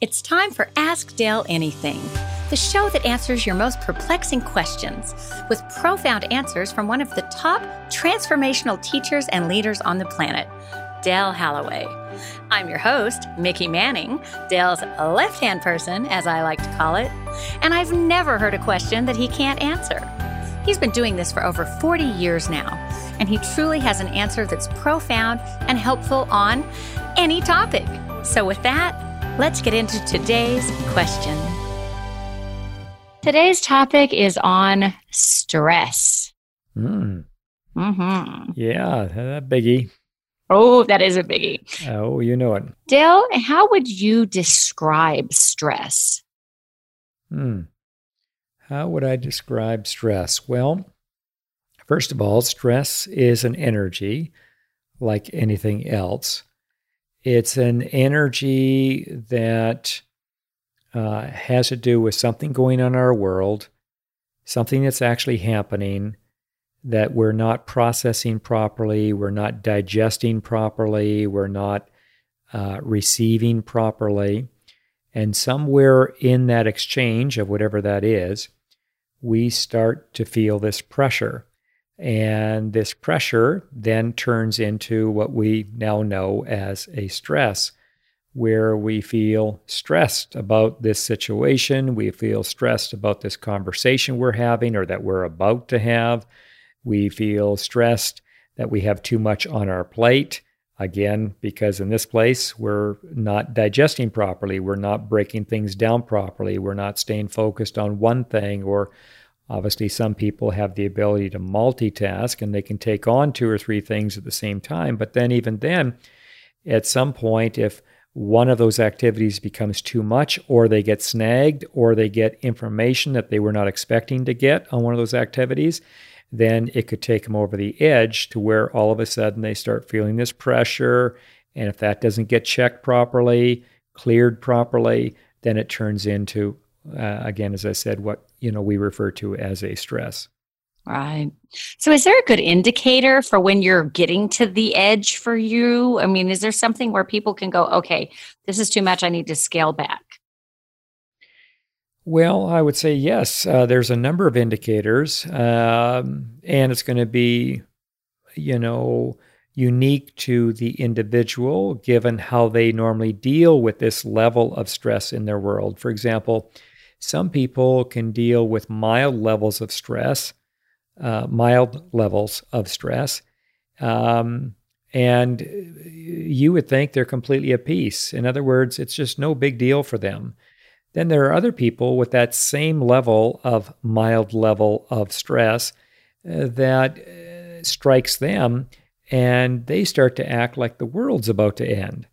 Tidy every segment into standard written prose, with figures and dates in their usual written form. It's time for Ask Dale Anything, the show that answers your most perplexing questions with profound answers from one of the top transformational teachers and leaders on the planet, Dale Halaway. I'm your host, Mickey Manning, Dale's left-hand person, as I like to call it, and I've never heard a question that he can't answer. He's been doing this for over 40 years now, and he truly has an answer that's profound and helpful on any topic. So with that, let's get into today's question. Today's topic is on stress. Yeah, that biggie. Oh, that is a biggie. Oh, you know it. Dale, how would you describe stress? How would I describe stress? Well, first of all, stress is an energy like anything else. It's an energy that has to do with something going on in our world, something that's actually happening that we're not processing properly, we're not digesting properly, we're not receiving properly. And somewhere in that exchange of whatever that is, we start to feel this pressure. And this pressure then turns into what we now know as a stress, where we feel stressed about this situation, we feel stressed about this conversation we're having or that we're about to have, we feel stressed that we have too much on our plate, again, because in this place, we're not digesting properly, we're not breaking things down properly, we're not staying focused on one thing or obviously, some people have the ability to multitask and they can take on 2 or 3 things at the same time. But then even then, at some point, if one of those activities becomes too much or they get snagged or they get information that they were not expecting to get on one of those activities, then it could take them over the edge to where all of a sudden they start feeling this pressure. And if that doesn't get checked properly, cleared properly, then it turns into again, as I said, what we refer to as a stress. Right. So is there a good indicator for when you're getting to the edge for you? I mean, is there something where people can go, okay, this is too much, I need to scale back? Well, I would say yes. There's a number of indicators, and it's going to be, unique to the individual given how they normally deal with this level of stress in their world. For example, some people can deal with mild levels of stress, and you would think they're completely at peace. In other words, it's just no big deal for them. Then there are other people with that same level of mild level of stress that strikes them, and they start to act like the world's about to end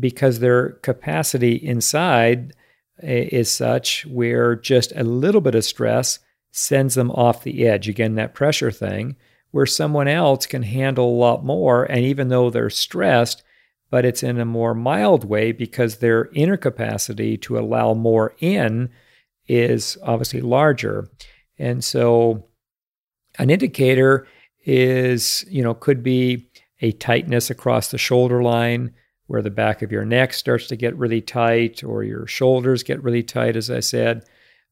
because their capacity inside is such where just a little bit of stress sends them off the edge. Again, that pressure thing, where someone else can handle a lot more, and even though they're stressed, but it's in a more mild way because their inner capacity to allow more in is obviously larger. And so an indicator is, could be a tightness across the shoulder line, where the back of your neck starts to get really tight or your shoulders get really tight, as I said.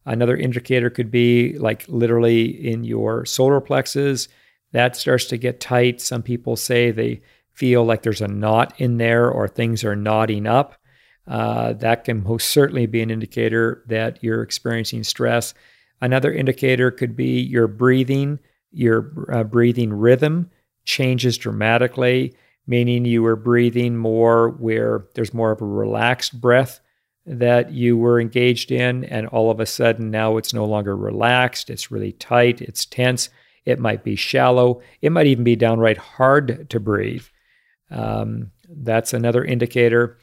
Another indicator could be like literally in your solar plexus, that starts to get tight. Some people say they feel like there's a knot in there or things are knotting up. That can most certainly be an indicator that you're experiencing stress. Another indicator could be your breathing rhythm changes dramatically, meaning you were breathing more where there's more of a relaxed breath that you were engaged in, and all of a sudden now it's no longer relaxed, it's really tight, it's tense, it might be shallow, it might even be downright hard to breathe. That's another indicator.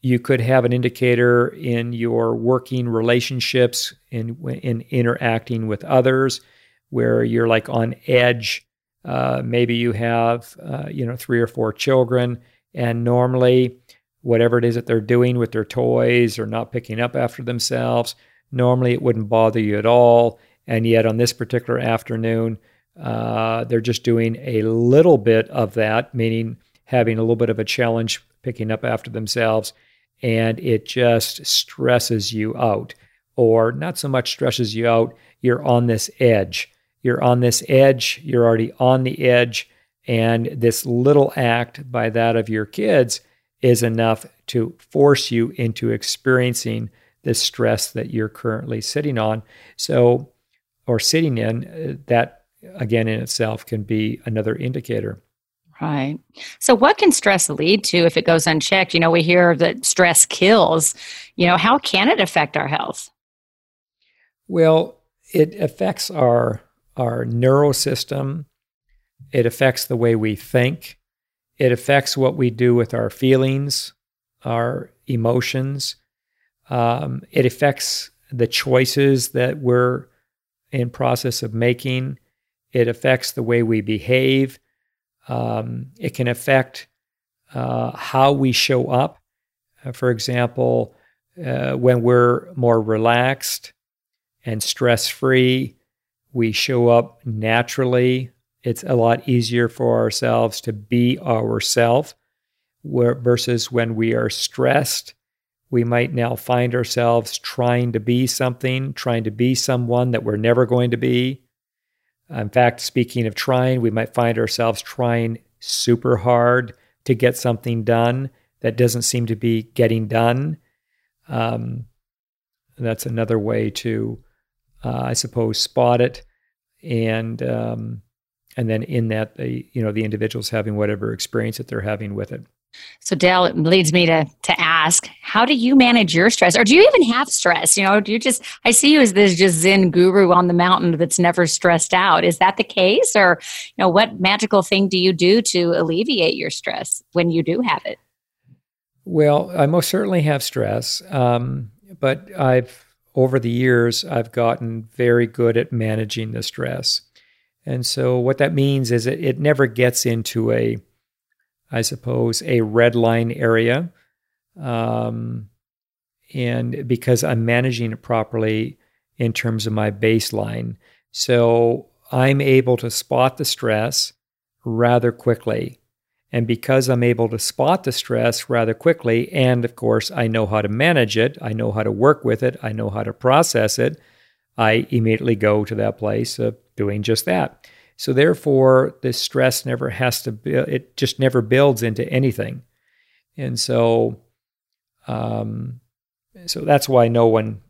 You could have an indicator in your working relationships, in interacting with others, where you're like on edge. Maybe you have, 3 or 4 children, and normally whatever it is that they're doing with their toys or not picking up after themselves, normally it wouldn't bother you at all. And yet on this particular afternoon, they're just doing a little bit of that, meaning having a little bit of a challenge picking up after themselves, and it just stresses you out, or not so much stresses you out, you're on this edge. You're on this edge, you're already on the edge, and this little act by that of your kids is enough to force you into experiencing the stress that you're currently sitting on. So, or sitting in, that again in itself can be another indicator. Right. So what can stress lead to if it goes unchecked? You know, we hear that stress kills. You know, how can it affect our health? Well, it affects our neurosystem. It affects the way we think. It affects what we do with our feelings, our emotions. It affects the choices that we're in process of making. It affects the way we behave. It can affect how we show up. For example, when we're more relaxed and stress-free, we show up naturally. It's a lot easier for ourselves to be ourselves, versus when we are stressed, we might now find ourselves trying to be something, trying to be someone that we're never going to be. In fact, speaking of trying, we might find ourselves trying super hard to get something done that doesn't seem to be getting done. That's another way to, I suppose, spot it. And then in that, the individual's having whatever experience that they're having with it. So Dale, it leads me to ask, how do you manage your stress? Or do you even have stress? You know, do you just, I see you as this just Zen guru on the mountain that's never stressed out. Is that the case? Or, you know, what magical thing do you do to alleviate your stress when you do have it? Well, I most certainly have stress, but over the years, I've gotten very good at managing the stress. And so what that means is it never gets into a red line area. And because I'm managing it properly in terms of my baseline. So I'm able to spot the stress rather quickly. And because I'm able to spot the stress rather quickly, and of course, I know how to manage it, I know how to work with it, I know how to process it, I immediately go to that place of doing just that. So therefore, this stress never has to build, it just never builds into anything. And so so that's why no one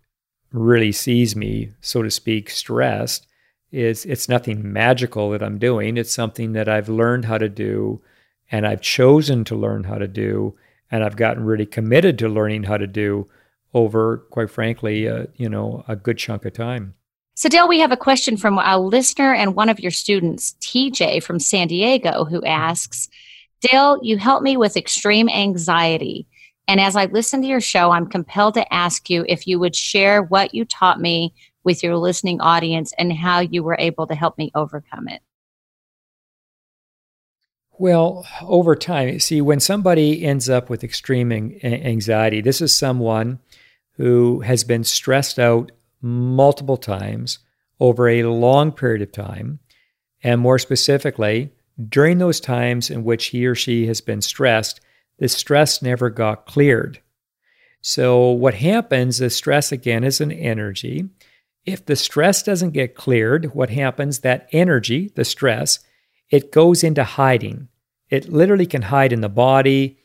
really sees me, so to speak, stressed. It's nothing magical that I'm doing. It's something that I've learned how to do, and I've chosen to learn how to do, and I've gotten really committed to learning how to do over, quite frankly, a good chunk of time. So Dale, we have a question from a listener and one of your students, TJ from San Diego, who asks, Dale, you help me with extreme anxiety. And as I listen to your show, I'm compelled to ask you if you would share what you taught me with your listening audience and how you were able to help me overcome it. Well, over time, see, when somebody ends up with extreme anxiety, this is someone who has been stressed out multiple times over a long period of time, and more specifically, during those times in which he or she has been stressed, the stress never got cleared. So what happens is stress, again, is an energy. If the stress doesn't get cleared, what happens? That energy, the stress, it goes into hiding. It literally can hide in the body.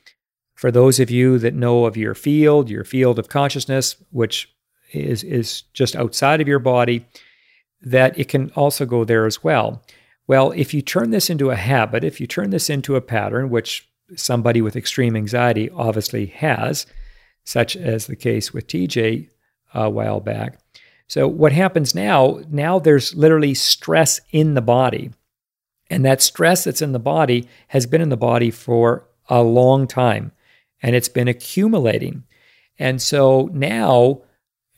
For those of you that know of your field of consciousness, which is just outside of your body, that it can also go there as well. Well, if you turn this into a habit, if you turn this into a pattern, which somebody with extreme anxiety obviously has, such as the case with TJ a while back. So what happens now there's literally stress in the body. And that stress that's in the body has been in the body for a long time, and it's been accumulating. And so now,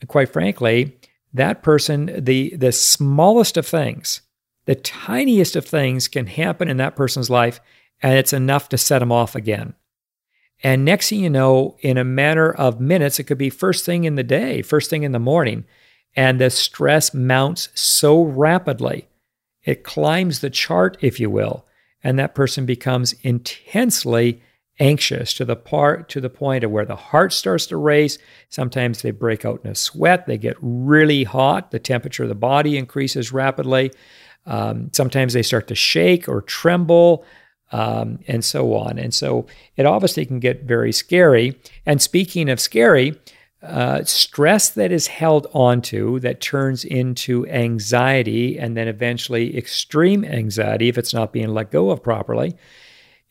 quite frankly, that person, the smallest of things, the tiniest of things can happen in that person's life, and it's enough to set them off again. And next thing you know, in a matter of minutes, it could be first thing in the day, first thing in the morning, and the stress mounts so rapidly. It climbs the chart, if you will, and that person becomes intensely anxious to the point of where the heart starts to race. Sometimes they break out in a sweat. They get really hot. The temperature of the body increases rapidly. Sometimes they start to shake or tremble, and so on. And so it obviously can get very scary. And speaking of scary, stress that is held onto that turns into anxiety and then eventually extreme anxiety if it's not being let go of properly.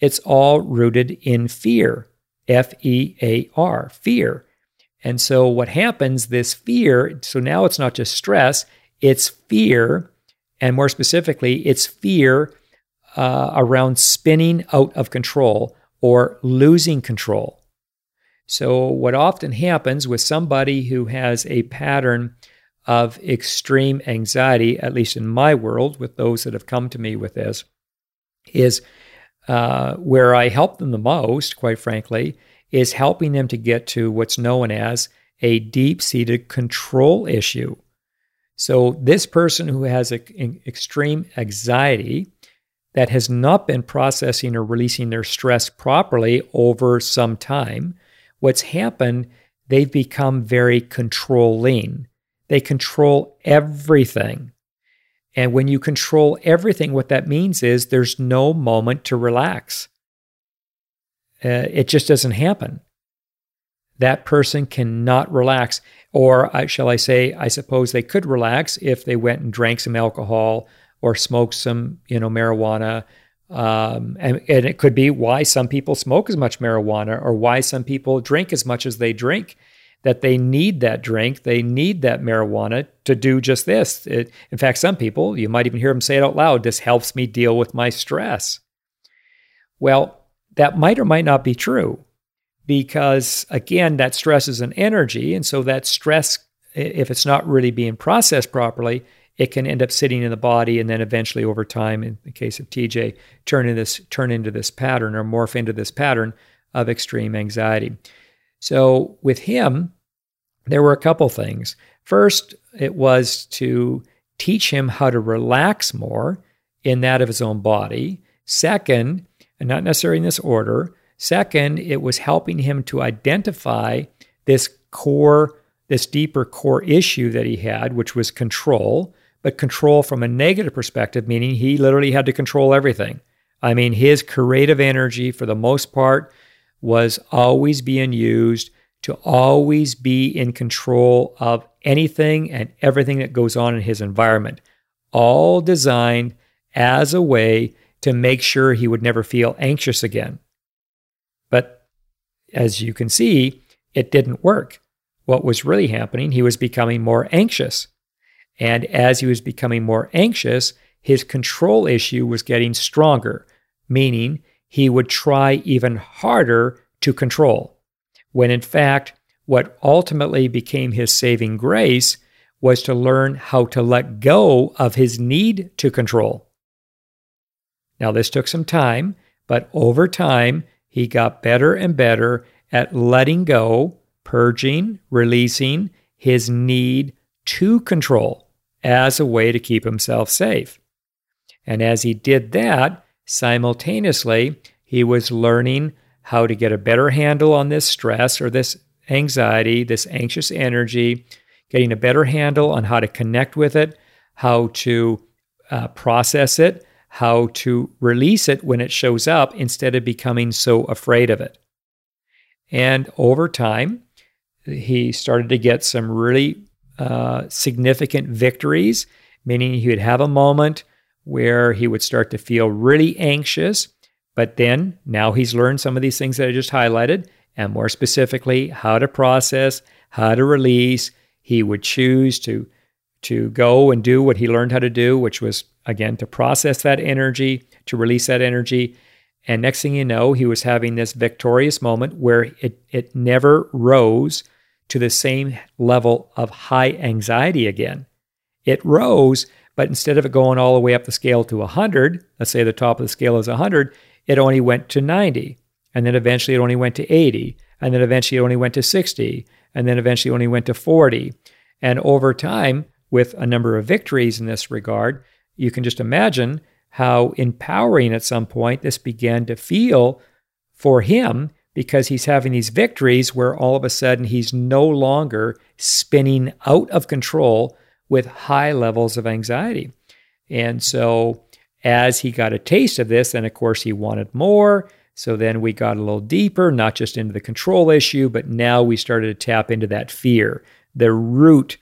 It's all rooted in fear, F-E-A-R, fear. And so what happens, this fear, so now it's not just stress, it's fear, and more specifically, it's fear around spinning out of control or losing control. So what often happens with somebody who has a pattern of extreme anxiety, at least in my world, with those that have come to me with this, is where I help them the most, quite frankly, is helping them to get to what's known as a deep-seated control issue. So this person who has an extreme anxiety that has not been processing or releasing their stress properly over some time, what's happened, they've become very controlling. They control everything. And when you control everything, what that means is there's no moment to relax. It just doesn't happen. That person cannot relax. Or shall I say, I suppose they could relax if they went and drank some alcohol or smoked some, marijuana. And it could be why some people smoke as much marijuana or why some people drink as much as they drink, that they need that drink, they need that marijuana to do just this. In fact, some people, you might even hear them say it out loud, this helps me deal with my stress. Well, that might or might not be true because, again, that stress is an energy, and so that stress, if it's not really being processed properly, it can end up sitting in the body and then eventually over time, in the case of TJ, turn into this pattern or morph into this pattern of extreme anxiety. So with him, there were a couple things. First, it was to teach him how to relax more in that of his own body. Second, and not necessarily in this order, second, it was helping him to identify this deeper core issue that he had, which was control, but control from a negative perspective, meaning he literally had to control everything. I mean, his creative energy, for the most part, was always being used to always be in control of anything and everything that goes on in his environment, all designed as a way to make sure he would never feel anxious again. But as you can see, it didn't work. What was really happening, he was becoming more anxious. And as he was becoming more anxious, his control issue was getting stronger, meaning he would try even harder to control, when in fact, what ultimately became his saving grace was to learn how to let go of his need to control. Now, this took some time, but over time, he got better and better at letting go, purging, releasing his need to control as a way to keep himself safe. And as he did that, simultaneously, he was learning how to get a better handle on this stress or this anxiety, this anxious energy, getting a better handle on how to connect with it, how to process it, how to release it when it shows up instead of becoming so afraid of it. And over time, he started to get some really significant victories, meaning he would have a moment where he would start to feel really anxious, but then now he's learned some of these things that I just highlighted, and more specifically, how to process, how to release. He would choose to go and do what he learned how to do, which was, again, to process that energy, to release that energy. And next thing you know, he was having this victorious moment where it never rose to the same level of high anxiety again. It rose, but instead of it going all the way up the scale to 100, let's say the top of the scale is 100, it only went to 90. And then eventually it only went to 80. And then eventually it only went to 60. And then eventually it only went to 40. And over time, with a number of victories in this regard, you can just imagine how empowering at some point this began to feel for him, because he's having these victories where all of a sudden he's no longer spinning out of control with high levels of anxiety. And so as he got a taste of this, and of course he wanted more, so then we got a little deeper, not just into the control issue, but now we started to tap into that fear, the root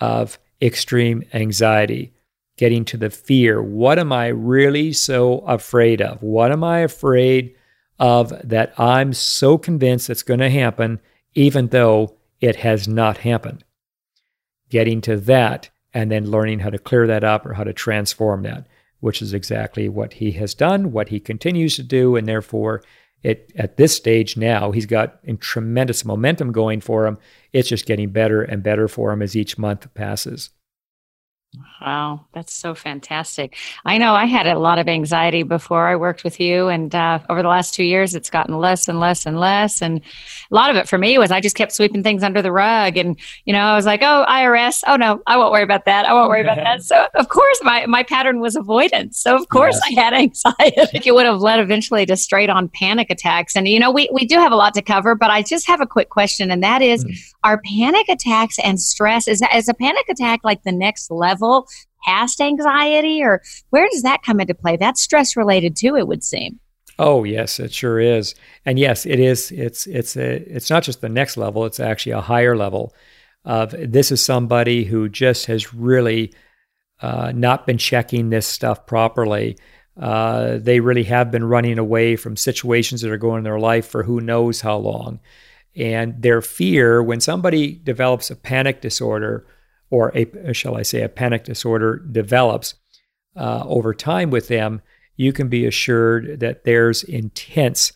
of extreme anxiety, getting to the fear. What am I really so afraid of? What am I afraid of that I'm so convinced it's going to happen, even though it has not happened? Getting to that and then learning how to clear that up or how to transform that, which is exactly what he has done, what he continues to do, and therefore at this stage now, he's got a tremendous momentum going for him. It's just getting better and better for him as each month passes. Wow, that's so fantastic. I know I had a lot of anxiety before I worked with you, and over the last 2 years, it's gotten less and less and less. And a lot of it for me was I just kept sweeping things under the rug. And, you know, I was like, oh, IRS. Oh, no, I won't worry about that. I won't worry about that. So, of course, my pattern was avoidance. So, of course, yes, I had anxiety. It would have led eventually to straight on panic attacks. And, you know, we do have a lot to cover, but I just have a quick question. And that is, are panic attacks and stress, is a panic attack like the next level past anxiety, or where does that come into play? That's stress related too, it would seem. Oh yes, it sure is. And yes, it is. It's not just the next level, it's actually a higher level of this is somebody who just has really not been checking this stuff properly. They really have been running away from situations that are going in their life for who knows how long. And their fear, when somebody develops a panic disorder, or a panic disorder develops over time with them, you can be assured that there's intense,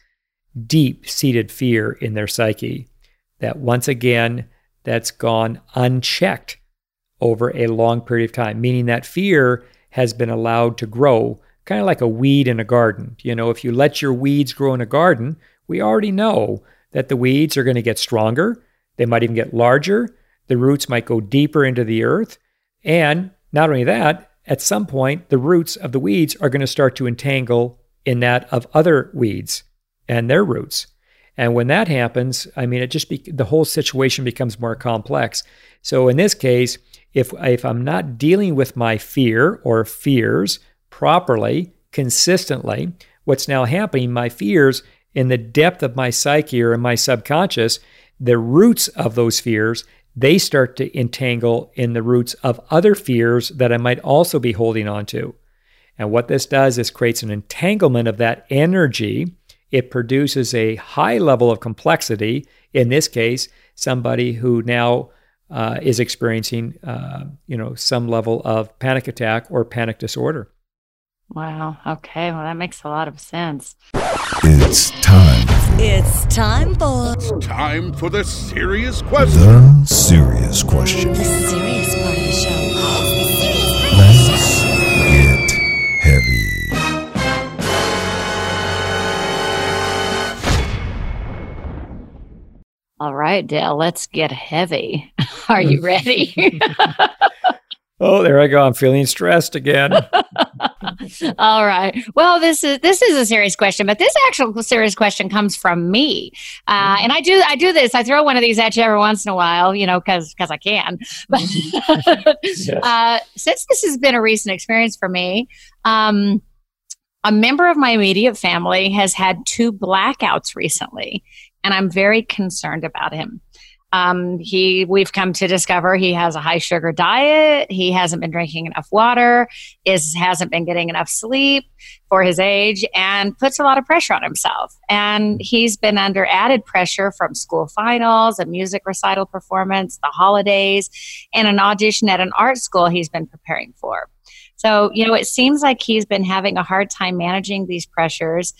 deep-seated fear in their psyche that once again, that's gone unchecked over a long period of time, meaning that fear has been allowed to grow, kind of like a weed in a garden. You know, if you let your weeds grow in a garden, we already know that the weeds are going to get stronger, they might even get larger, the roots might go deeper into the earth. And not only that, at some point, the roots of the weeds are going to start to entangle in that of other weeds and their roots. And when that happens, I mean, the whole situation becomes more complex. So in this case, if I'm not dealing with my fear or fears properly, consistently, what's now happening, my fears in the depth of my psyche or in my subconscious, the roots of those fears, they start to entangle in the roots of other fears that I might also be holding on to. And what this does is creates an entanglement of that energy. It produces a high level of complexity. In this case, somebody who now is experiencing some level of panic attack or panic disorder. Wow. Okay. Well, that makes a lot of sense. It's time for the serious question. The serious part of the show. Let's get heavy. All right, Dale, let's get heavy. Are you ready? Oh, there I go. I'm feeling stressed again. All right. Well, this is a serious question, but this actual serious question comes from me. And I do this. I throw one of these at you every once in a while, you know, because I can. But since this has been a recent experience for me, a member of my immediate family has had 2 blackouts recently, and I'm very concerned about him. We've come to discover he has a high sugar diet. He hasn't been drinking enough water, hasn't been getting enough sleep for his age, and puts a lot of pressure on himself. And he's been under added pressure from school finals, a music recital performance, the holidays, and an audition at an art school he's been preparing for. So, you know, it seems like he's been having a hard time managing these pressures.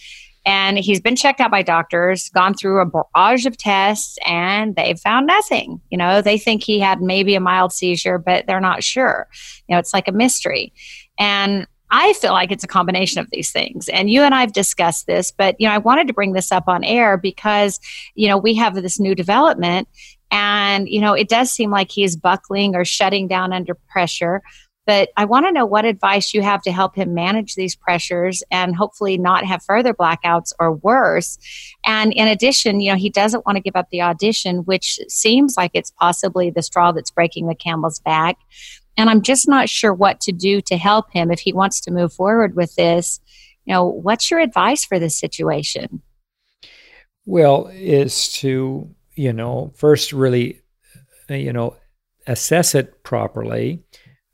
And he's been checked out by doctors, gone through a barrage of tests, and they've found nothing. You know, they think he had maybe a mild seizure, but they're not sure. You know, it's like a mystery. And I feel like it's a combination of these things. And you and I have discussed this, but, you know, I wanted to bring this up on air because, you know, we have this new development and, you know, it does seem like he's buckling or shutting down under pressure. But I want to know what advice you have to help him manage these pressures and hopefully not have further blackouts or worse. And in addition, you know, he doesn't want to give up the audition, which seems like it's possibly the straw that's breaking the camel's back. And I'm just not sure what to do to help him if he wants to move forward with this. You know, what's your advice for this situation? Well, is to, you know, first really, you know, assess it properly,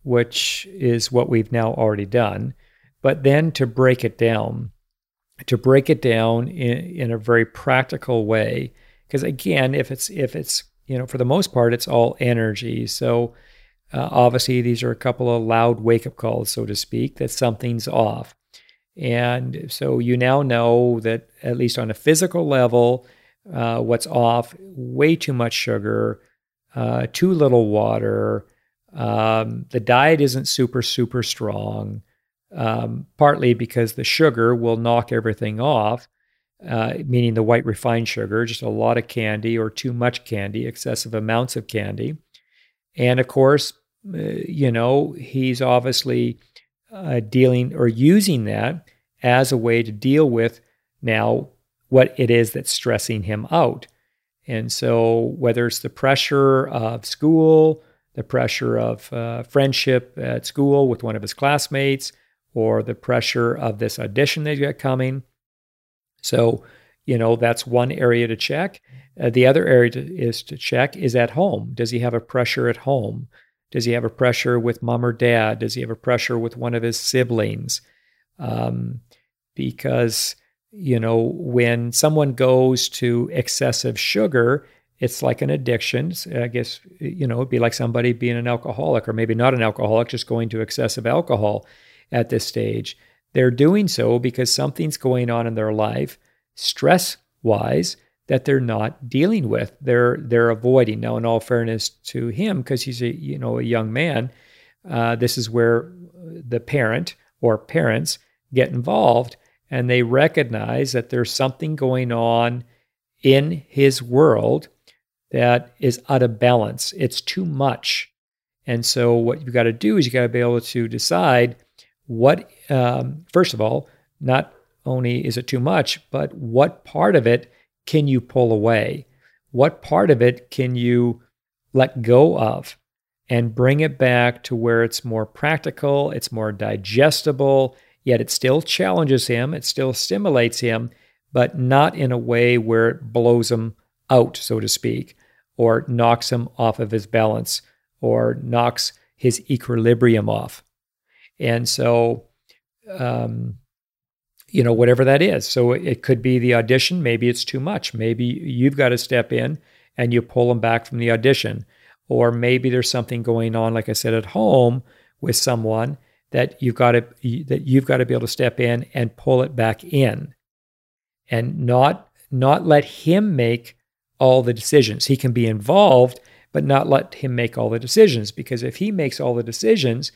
which is what we've now already done, but then to break it down in a very practical way. Because again, if it's, you know, for the most part, it's all energy. So obviously these are a couple of loud wake-up calls, so to speak, that something's off. And so you now know that at least on a physical level, what's off: way too much sugar, too little water, the diet isn't super, super strong, partly because the sugar will knock everything off, meaning the white refined sugar, just a lot of candy or too much candy, excessive amounts of candy. And of course, you know, he's obviously dealing or using that as a way to deal with now what it is that's stressing him out. And so whether it's the pressure of school, the pressure of friendship at school with one of his classmates, or the pressure of this audition they've got coming. So, you know, that's one area to check. The other area to check is at home. Does he have a pressure at home? Does he have a pressure with mom or dad? Does he have a pressure with one of his siblings? Because, you know, when someone goes to excessive sugar, it's like an addiction. I guess, you know, it'd be like somebody being an alcoholic, or maybe not an alcoholic, just going to excessive alcohol at this stage. They're doing so because something's going on in their life, stress-wise, that they're not dealing with, they're avoiding. Now, in all fairness to him, because he's a, you know, a young man, this is where the parent or parents get involved, and they recognize that there's something going on in his world that is out of balance. It's too much. And so what you've got to do is you got to be able to decide what, first of all, not only is it too much, but what part of it can you pull away? What part of it can you let go of and bring it back to where it's more practical, it's more digestible, yet it still challenges him, it still stimulates him, but not in a way where it blows him out, so to speak, or knocks him off of his balance, or knocks his equilibrium off. And so, you know, whatever that is. So it could be the audition. Maybe it's too much. Maybe you've got to step in and you pull them back from the audition. Or maybe there's something going on, like I said, at home with someone that you've got to be able to step in and pull it back in, and not let him make all the decisions. He can be involved, but not let him make all the decisions, because if he makes all the decisions,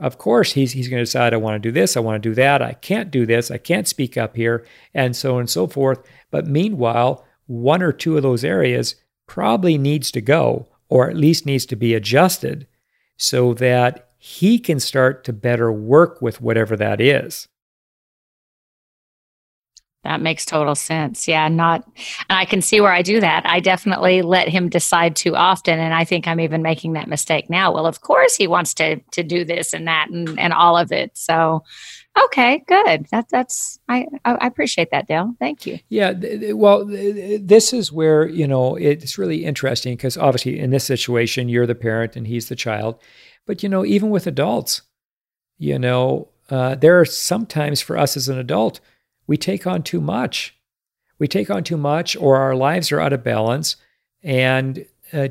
of course, he's going to decide, I want to do this, I want to do that, I can't do this, I can't speak up here, and so forth. But meanwhile, one or two of those areas probably needs to go, or at least needs to be adjusted, so that he can start to better work with whatever that is. That makes total sense. Yeah, and I can see where I do that. I definitely let him decide too often, and I think I'm even making that mistake now. Well, of course he wants to do this and that and all of it. So, okay, good. I appreciate that, Dale. Thank you. Yeah, this is where, you know, it's really interesting, because obviously in this situation, you're the parent and he's the child. But, you know, even with adults, you know, there are sometimes for us as an adult, we take on too much. We take on too much, or our lives are out of balance. And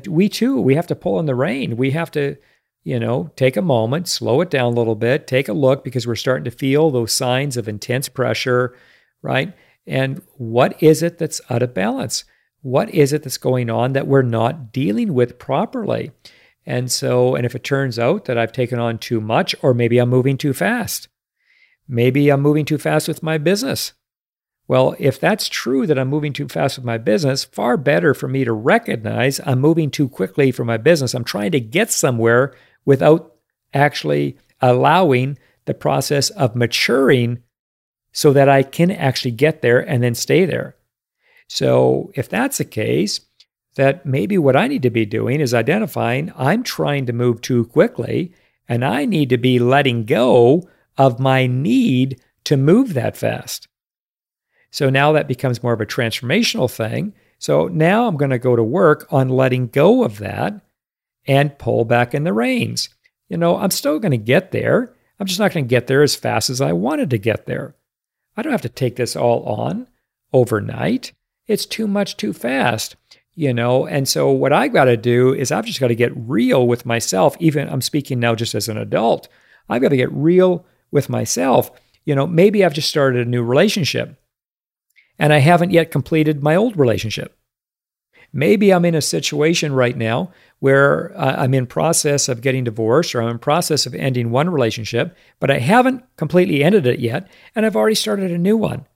we have to pull in the rein. We have to, you know, take a moment, slow it down a little bit, take a look, because we're starting to feel those signs of intense pressure, right? And what is it that's out of balance? What is it that's going on that we're not dealing with properly? And so, and if it turns out that I've taken on too much, or maybe I'm moving too fast, maybe I'm moving too fast with my business. Well, if that's true that I'm moving too fast with my business, far better for me to recognize I'm moving too quickly for my business. I'm trying to get somewhere without actually allowing the process of maturing so that I can actually get there and then stay there. So if that's the case, that maybe what I need to be doing is identifying I'm trying to move too quickly and I need to be letting go of my need to move that fast. So now that becomes more of a transformational thing. So now I'm going to go to work on letting go of that and pull back in the reins. You know, I'm still going to get there. I'm just not going to get there as fast as I wanted to get there. I don't have to take this all on overnight. It's too much too fast. You know, and so what I've got to do is I've just got to get real with myself. Even I'm speaking now just as an adult, I've got to get real with myself. You know, maybe I've just started a new relationship and I haven't yet completed my old relationship. Maybe I'm in a situation right now where I'm in process of getting divorced or I'm in process of ending one relationship, but I haven't completely ended it yet. And I've already started a new one.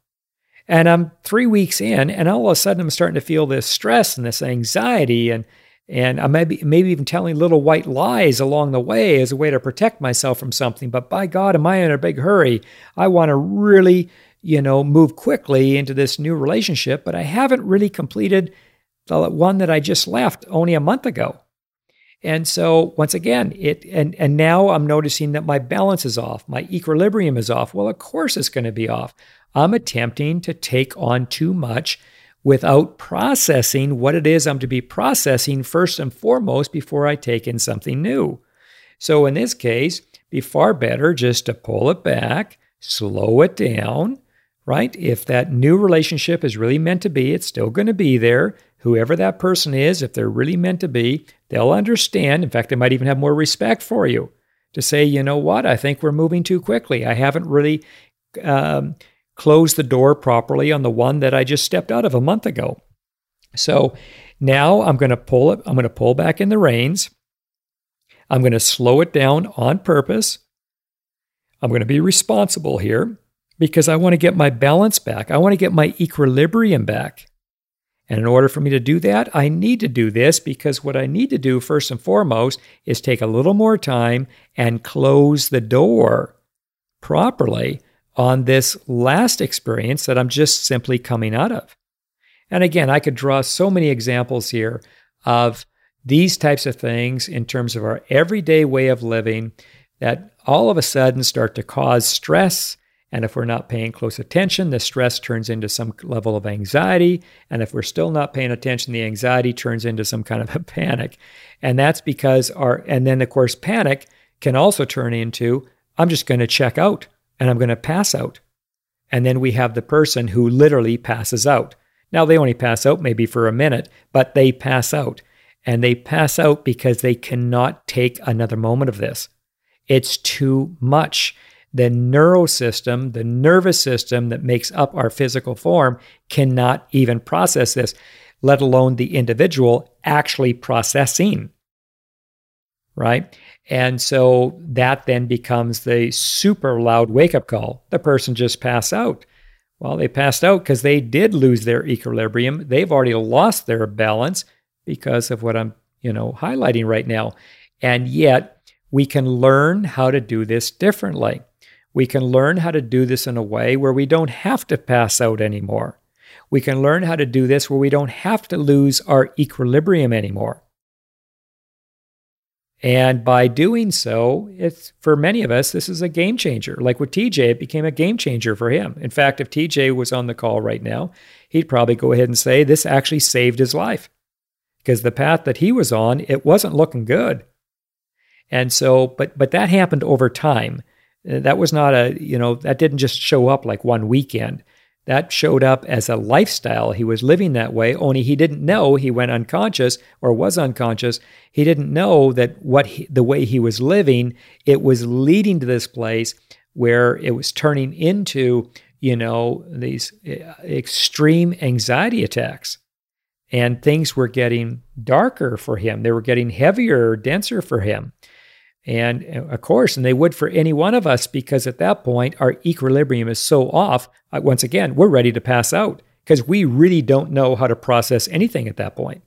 And I'm 3 weeks in, and all of a sudden I'm starting to feel this stress and this anxiety, and I may be maybe even telling little white lies along the way as a way to protect myself from something. But by God, am I in a big hurry? I want to really, you know, move quickly into this new relationship, but I haven't really completed the one that I just left only a month ago. And so once again, and now I'm noticing that my balance is off, my equilibrium is off. Well, of course it's going to be off. I'm attempting to take on too much without processing what it is I'm to be processing first and foremost before I take in something new. So in this case, be far better just to pull it back, slow it down, right? If that new relationship is really meant to be, it's still going to be there. Whoever that person is, if they're really meant to be, they'll understand. In fact, they might even have more respect for you to say, you know what, I think we're moving too quickly. I haven't really close the door properly on the one that I just stepped out of a month ago. So now I'm going to pull back in the reins. I'm going to slow it down on purpose. I'm going to be responsible here because I want to get my balance back. I want to get my equilibrium back. And in order for me to do that, I need to do this because what I need to do first and foremost is take a little more time and close the door properly on this last experience that I'm just simply coming out of. And again, I could draw so many examples here of these types of things in terms of our everyday way of living that all of a sudden start to cause stress. And if we're not paying close attention, the stress turns into some level of anxiety. And if we're still not paying attention, the anxiety turns into some kind of a panic. And that's because and then of course, panic can also turn into, I'm just going to check out. And I'm going to pass out. And then we have the person who literally passes out. Now, they only pass out maybe for a minute, but they pass out. And they pass out because they cannot take another moment of this. It's too much. The neurosystem, the nervous system that makes up our physical form cannot even process this, let alone the individual actually processing, right? And so that then becomes the super loud wake-up call. The person just passed out. Well, they passed out because they did lose their equilibrium. They've already lost their balance because of what I'm, highlighting right now. And yet we can learn how to do this differently. We can learn how to do this in a way where we don't have to pass out anymore. We can learn how to do this where we don't have to lose our equilibrium anymore. And by doing so, it's for many of us, this is a game changer. Like with TJ, it became a game changer for him. In fact, if TJ was on the call right now, he'd probably go ahead and say this actually saved his life because the path that he was on, it wasn't looking good. And so, but that happened over time. That was not that didn't just show up like one weekend. That showed up as a lifestyle. He was living that way, only he didn't know he went unconscious or was unconscious. He didn't know that the way he was living, it was leading to this place where it was turning into, these extreme anxiety attacks. And things were getting darker for him. They were getting heavier, denser for him. And of course, and they would for any one of us, because at that point, our equilibrium is so off. Once again, we're ready to pass out because we really don't know how to process anything at that point.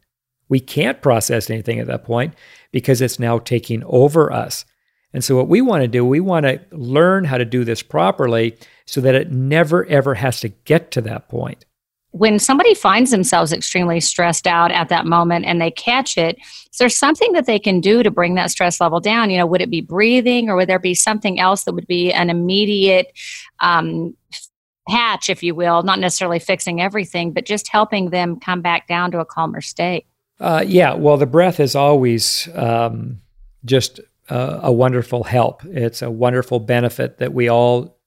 We can't process anything at that point because it's now taking over us. And so what we want to do, we want to learn how to do this properly so that it never, ever has to get to that point. When somebody finds themselves extremely stressed out at that moment and they catch it, is there something that they can do to bring that stress level down? You know, would it be breathing, or would there be something else that would be an immediate patch, if you will, not necessarily fixing everything, but just helping them come back down to a calmer state? Yeah, well, the breath is always a wonderful help. It's a wonderful benefit that we all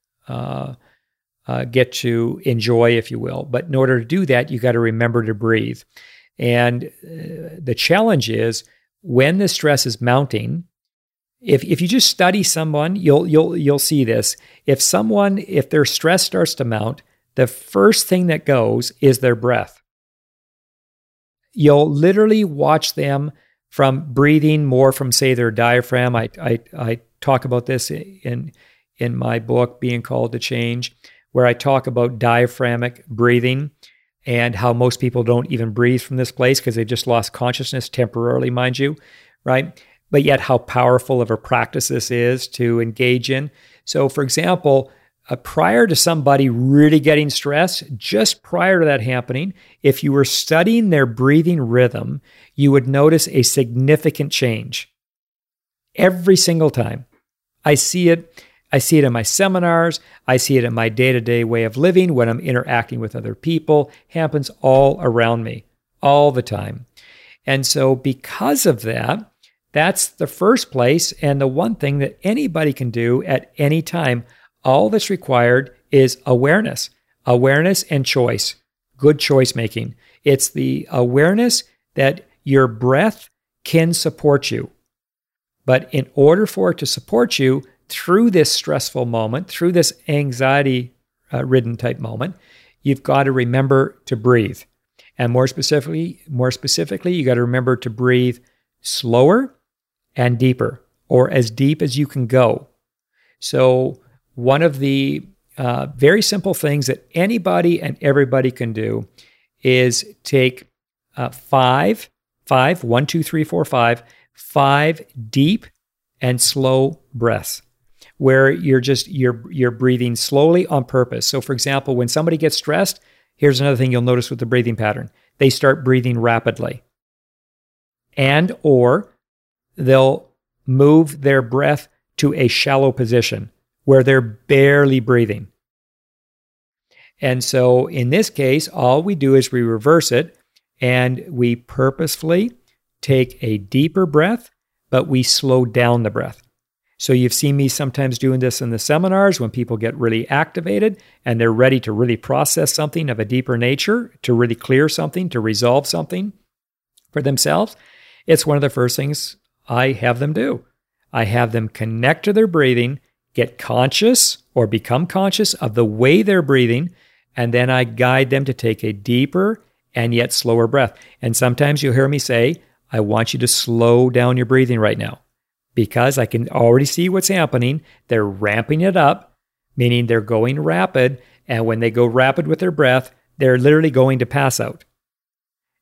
get to enjoy, if you will. But in order to do that, you got to remember to breathe. And the challenge is when the stress is mounting. If you just study someone, you'll see this. If their stress starts to mount, the first thing that goes is their breath. You'll literally watch them from breathing more from, say, their diaphragm. I talk about this in my book, Being Called to Change, where I talk about diaphragmic breathing and how most people don't even breathe from this place because they just lost consciousness temporarily, mind you, right? But yet how powerful of a practice this is to engage in. So for example, prior to somebody really getting stressed, just prior to that happening, if you were studying their breathing rhythm, you would notice a significant change every single time. I see it. I see it in my seminars. I see it in my day-to-day way of living when I'm interacting with other people. It happens all around me, all the time. And so because of that, that's the first place and the one thing that anybody can do at any time. All that's required is awareness. Awareness and choice. Good choice making. It's the awareness that your breath can support you. But in order for it to support you through this stressful moment, through this anxiety-ridden type moment, you've got to remember to breathe. And more specifically, you got to remember to breathe slower and deeper, or as deep as you can go. So one of the very simple things that anybody and everybody can do is take 5 deep and slow breaths, where you're breathing slowly on purpose. So for example, when somebody gets stressed, here's another thing you'll notice with the breathing pattern. They start breathing rapidly, and or they'll move their breath to a shallow position where they're barely breathing. And so in this case, all we do is we reverse it and we purposefully take a deeper breath, but we slow down the breath. So you've seen me sometimes doing this in the seminars when people get really activated and they're ready to really process something of a deeper nature, to really clear something, to resolve something for themselves. It's one of the first things I have them do. I have them connect to their breathing, get conscious or become conscious of the way they're breathing, and then I guide them to take a deeper and yet slower breath. And sometimes you'll hear me say, I want you to slow down your breathing right now because I can already see what's happening. They're ramping it up, meaning they're going rapid, and when they go rapid with their breath, they're literally going to pass out.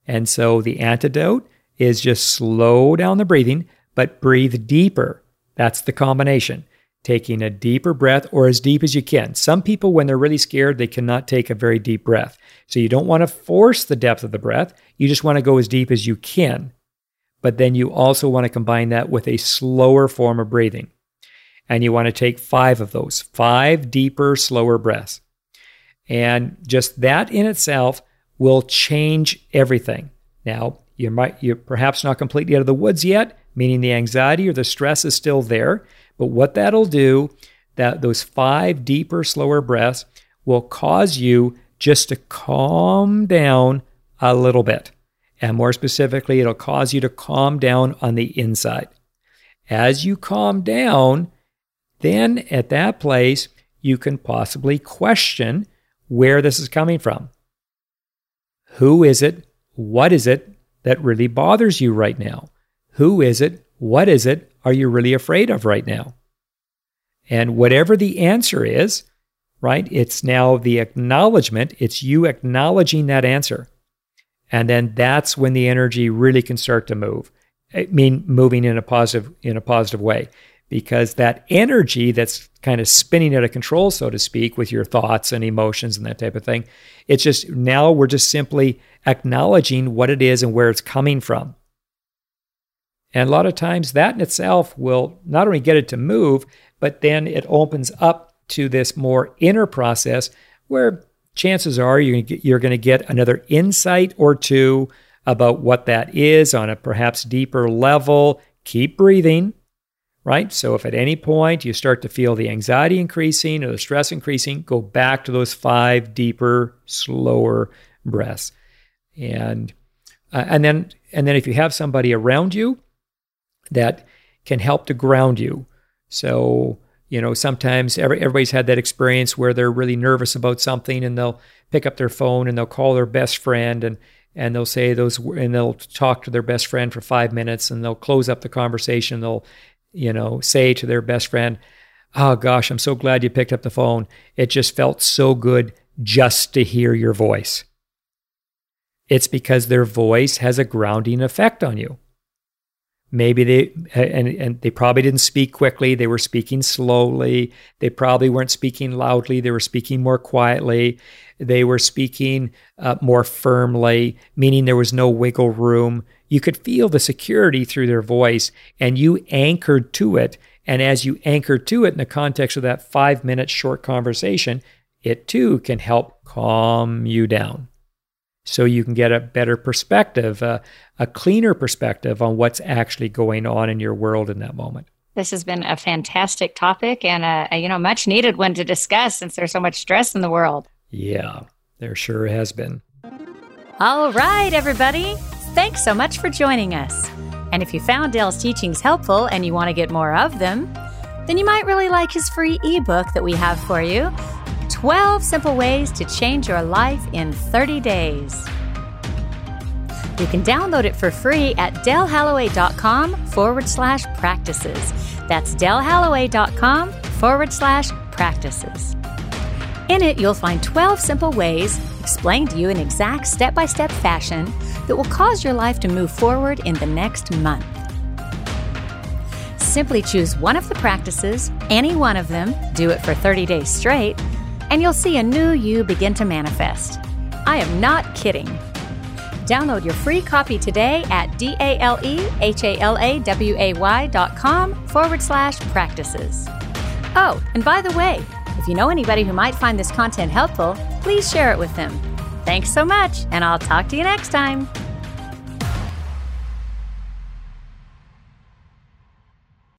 And so the antidote is just slow down the breathing, but breathe deeper. That's the combination. Taking a deeper breath or as deep as you can. Some people, when they're really scared, they cannot take a very deep breath. So you don't want to force the depth of the breath. You just want to go as deep as you can. But then you also want to combine that with a slower form of breathing. And you want to take 5 of those, 5 deeper, slower breaths. And just that in itself will change everything. Now, you're perhaps not completely out of the woods yet, meaning the anxiety or the stress is still there. But what that'll do, that those 5 deeper, slower breaths will cause you just to calm down a little bit. And more specifically, it'll cause you to calm down on the inside. As you calm down, then at that place, you can possibly question where this is coming from. Who is it? What is it that really bothers you right now? Who is it? What is it are you really afraid of right now? And whatever the answer is, right, it's now the acknowledgement. It's you acknowledging that answer. And then that's when the energy really can start to move. I mean, moving in a positive way. because that energy that's kind of spinning out of control, so to speak, with your thoughts and emotions and that type of thing, it's just now we're just simply acknowledging what it is and where it's coming from. And a lot of times that in itself will not only get it to move, but then it opens up to this more inner process where chances are you're going to get another insight or two about what that is on a perhaps deeper level. Keep breathing. Right? So if at any point you start to feel the anxiety increasing or the stress increasing, go back to those 5 deeper, slower breaths. And then if you have somebody around you that can help to ground you. So, you know, sometimes everybody's had that experience where they're really nervous about something and they'll pick up their phone and they'll call their best friend and they'll say those, and they'll talk to their best friend for 5 minutes and they'll close up the conversation. They'll, you know, say to their best friend, "Oh gosh, I'm so glad you picked up the phone. It just felt so good just to hear your voice." It's because their voice has a grounding effect on you. Maybe they probably didn't speak quickly. They were speaking slowly. They probably weren't speaking loudly. They were speaking more quietly. They were speaking more firmly, meaning there was no wiggle room. You could feel the security through their voice, and you anchored to it. And as you anchored to it in the context of that 5-minute short conversation, it too can help calm you down. So you can get a better perspective, a cleaner perspective on what's actually going on in your world in that moment. This has been a fantastic topic and a much needed one to discuss since there's so much stress in the world. Yeah, there sure has been. All right, everybody. Thanks so much for joining us. And if you found Dale's teachings helpful and you want to get more of them, then you might really like his free ebook that we have for you, 12 Simple Ways to Change Your Life in 30 Days. You can download it for free at DaleHalaway.com/practices. That's DaleHalaway.com/practices. In it, you'll find 12 simple ways explained to you in exact step-by-step fashion that will cause your life to move forward in the next month. Simply choose one of the practices, any one of them, do it for 30 days straight, and you'll see a new you begin to manifest. I am not kidding. Download your free copy today at DaleHalaway.com/practices. Oh, and by the way, if you know anybody who might find this content helpful, please share it with them. Thanks so much, and I'll talk to you next time.